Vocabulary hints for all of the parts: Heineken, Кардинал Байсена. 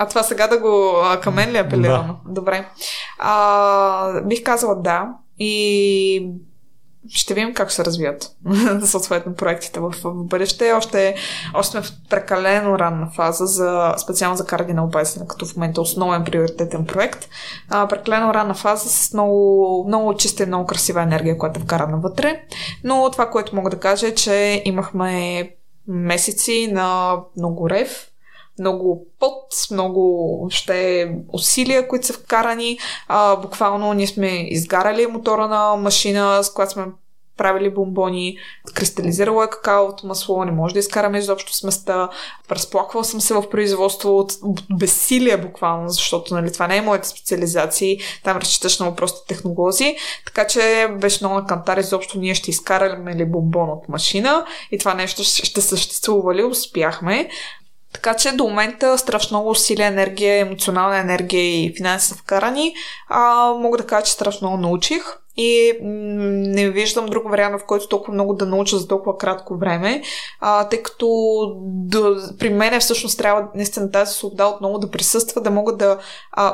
А това сега да го към мен ли апелирам? Да. Добре. Бих казала да. И ще видим как се развият съответно проектите в бъдеще. Още сме в прекалено ранна фаза, специално за Кардинал Байсена, като в момента основен приоритетен проект. Прекалено ранна фаза с много, много чиста и много красива енергия, която е вкарана вътре. Но това, което мога да кажа е, че имахме месеци на много рев, много пот, много въобще усилия, които са вкарани. Буквално ние сме изгарали мотора на машина, с която сме правили бомбони, кристализирало е какаовото масло, не може да изкараме изобщо с места, разплаквал съм се в производство от безсилие буквално, защото нали, това не е моите специализации, там разчиташ много просто технолози, така че беше много на кантар, изобщо ние ще изкараме ли бомбон от машина и това нещо ще съществува ли, успяхме. Така че до момента страшно много усилия, енергия, емоционална енергия и финанси са вкарани. Мога да кажа, че страшно много научих и не виждам друг вариант, в който толкова много да науча за толкова кратко време, тъй като при мен всъщност трябва наистина тази свобода отново да присъства, да мога да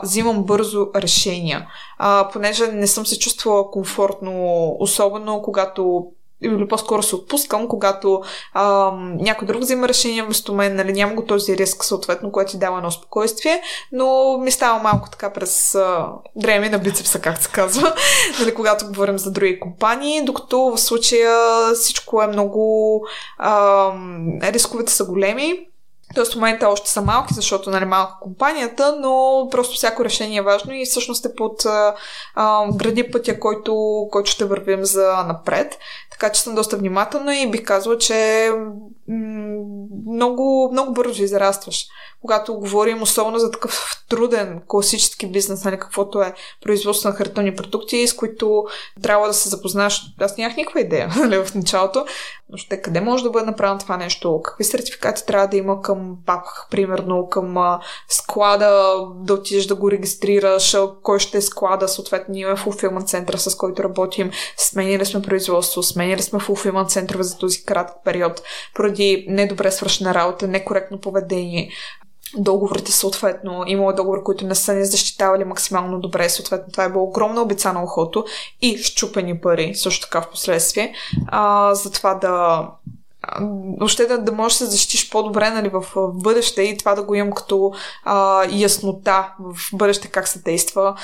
взимам бързо решения. Понеже не съм се чувствала комфортно, особено когато или по-скоро се отпускам, когато някой друг взима решение вместо мен, нали, няма го този риск, съответно, което ти дава едно спокойствие, но ми става малко така през дреме на бицепса, както се казва, нали, когато говорим за други компании, докато в случая всичко е много... рисковете са големи. Тоест в момента още са малки, защото нали, малка компанията, но просто всяко решение е важно и всъщност е под гради пътя, който ще вървим за напред. Така че съм доста внимателна и бих казала, че много, много бързо израстваш. Когато говорим особено за такъв труден класически бизнес, нали, каквото е производство на хранителни продукти, с които трябва да се запознаеш. Аз нямах никаква идея нали, в началото. Въобще, къде може да бъде направено това нещо? Какви сертификати трябва да има към папах, примерно, към склада, да отидеш да го регистрираш, кой ще е склада, съответно имаме фулфилмент центъра, с който работим, сменили сме производство, сменили сме фулфилмент центрове за този кратък период, поради недобре свършена работа, некоректно поведение. Договорите съответно, имало договори, които не са ни защитавали максимално добре, съответно това е било огромна обица на ухото и щупени пари, също така в последствие, за това да още да можеш да се защитиш по-добре нали, в бъдеще и това да го имам като яснота в бъдеще как се действа,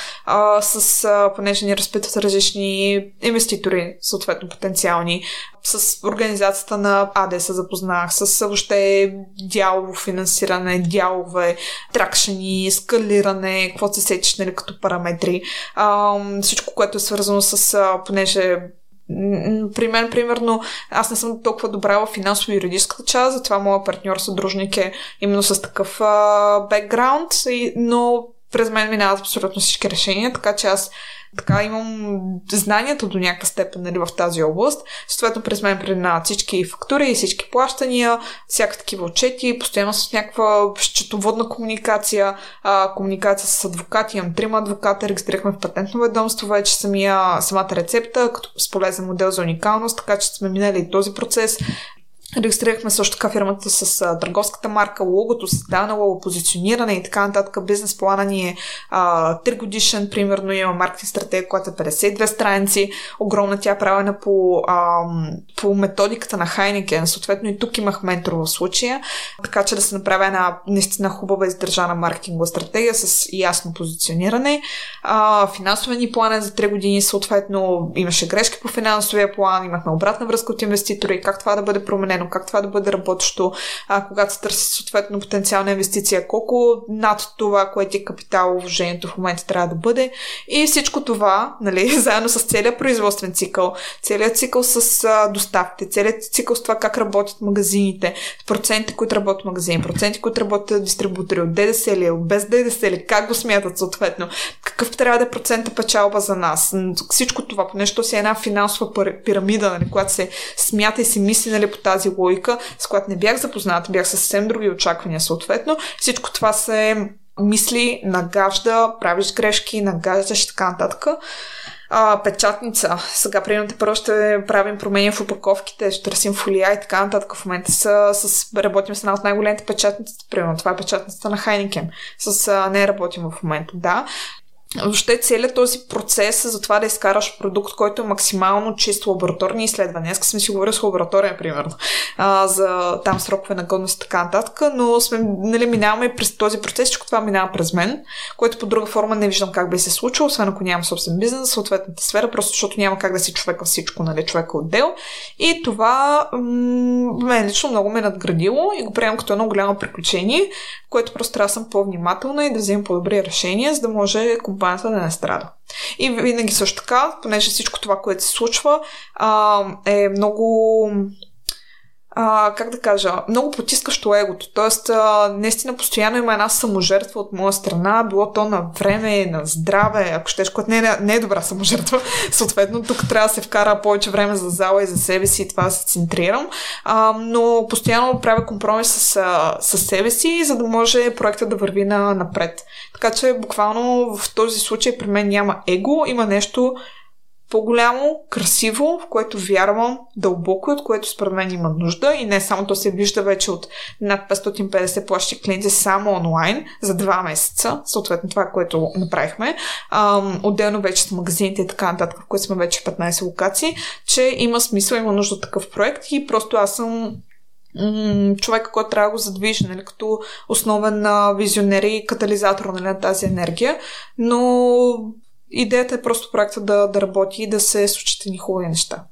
понеже ни разпитват различни инвеститори, съответно потенциални, с организацията на АДС се запознах, с въобще дялово финансиране, дялове, тракшени, скалиране, какво се сетиш нали, като параметри, всичко, което е свързано с, понеже при мен, примерно, аз не съм толкова добра в финансово-юридическата част, затова моят партньор, съдружник е именно с такъв бекграунд, но през мен минават абсолютно всички решения, така че аз така имам знанието до някаква степен нали, в тази област. Съответно през мен преминават всички фактури и всички плащания, всяка такива отчети, постоянно с някаква счетоводна комуникация, комуникация с адвокати, имам 3 адвоката, регистрирахме в патентно ведомство вече самата рецепта, като с полезен модел за уникалност, така че сме минали и този процес. Регистрирахме също така фирмата с търговската марка, логото, създаване, лого, позициониране и така нататък. Бизнес плана ни е 3 годишен, примерно има маркетинг стратегия, която е 52 страници. Огромна тя правена по методиката на Heineken. Съответно и тук имах ментор в случая, така че да се направя една наистина хубава издържана маркетингова стратегия с ясно позициониране. Финансовия ни план е за 3 години, съответно имаше грешки по финансовия план, имахме обратна връзка от инвеститори, как това да бъде променено, как това да бъде работещо, когато се търси съответно потенциална инвестиция, колко над това, което е капитал вложението в момента трябва да бъде. И всичко това, нали, заедно с целият производствен цикъл, целият цикъл с доставките, целият цикъл с това как работят магазините, процентите, които работят магазини, процентите, които работят дистрибутори, от ДДС ли, от без ДДС ли, как го смятат съответно, какъв трябва да е процента печалба за нас. Всичко това, понеже то си е една финансова пирамида, нали, която се смята и се мисли нали, по тази логика, с която не бях запозната, бях със съвсем други очаквания съответно. Всичко това се мисли, нагажда, правиш грешки, нагаждаш и така нататък. печатница. Сега, примерно, първо ще правим промени в опаковките, ще търсим фолия и така нататък. В момента работим с една от най-големите печатници, примерно. Това е печатницата на Heineken. Не работим в момента, да. Въобще целият този процес за това да изкараш продукт, който е максимално чист лабораторни изследвания. Аз сме си говорили с лаборатория, примерно, за там срокове на годност и така нататък, но минаваме през този процес, че това минава през мен, което по друга форма не виждам как би се случило, освен ако нямам собствен бизнес, съответната сфера, просто защото няма как да си човека всичко, нали, човека отдел. И това мен лично много ме надградило и го приемам като едно голямо приключение, което просто трябва да съм по-внимателна и да вземем по-добри решения, за да може компанията да не страда. И винаги също така, понеже всичко това, което се случва, е много... много потискащо егото. Тоест, наистина постоянно има една саможертва от моя страна, било то на време, на здраве, ако щеш, което не е добра саможертва. Съответно, тук трябва да се вкара повече време за зала и за себе си и това да се центрирам. Но постоянно правя компромис с себе си, за да може проектът да върви напред. Така че, буквално в този случай при мен няма его, има нещо по-голямо, красиво, в което вярвам дълбоко, от което според мен има нужда и не само то се вижда вече от над 550 плащи клиенти само онлайн за 2 месеца, съответно това, което направихме, отделно вече с магазините и така нататък, в които сме вече 15 локации, че има смисъл, има нужда от такъв проект и просто аз съм човека, който трябва да го задвижи, нали, като основен визионер и катализатор, нали, на тази енергия, но идеята е просто проекта да работи и да се случат ни хубави неща.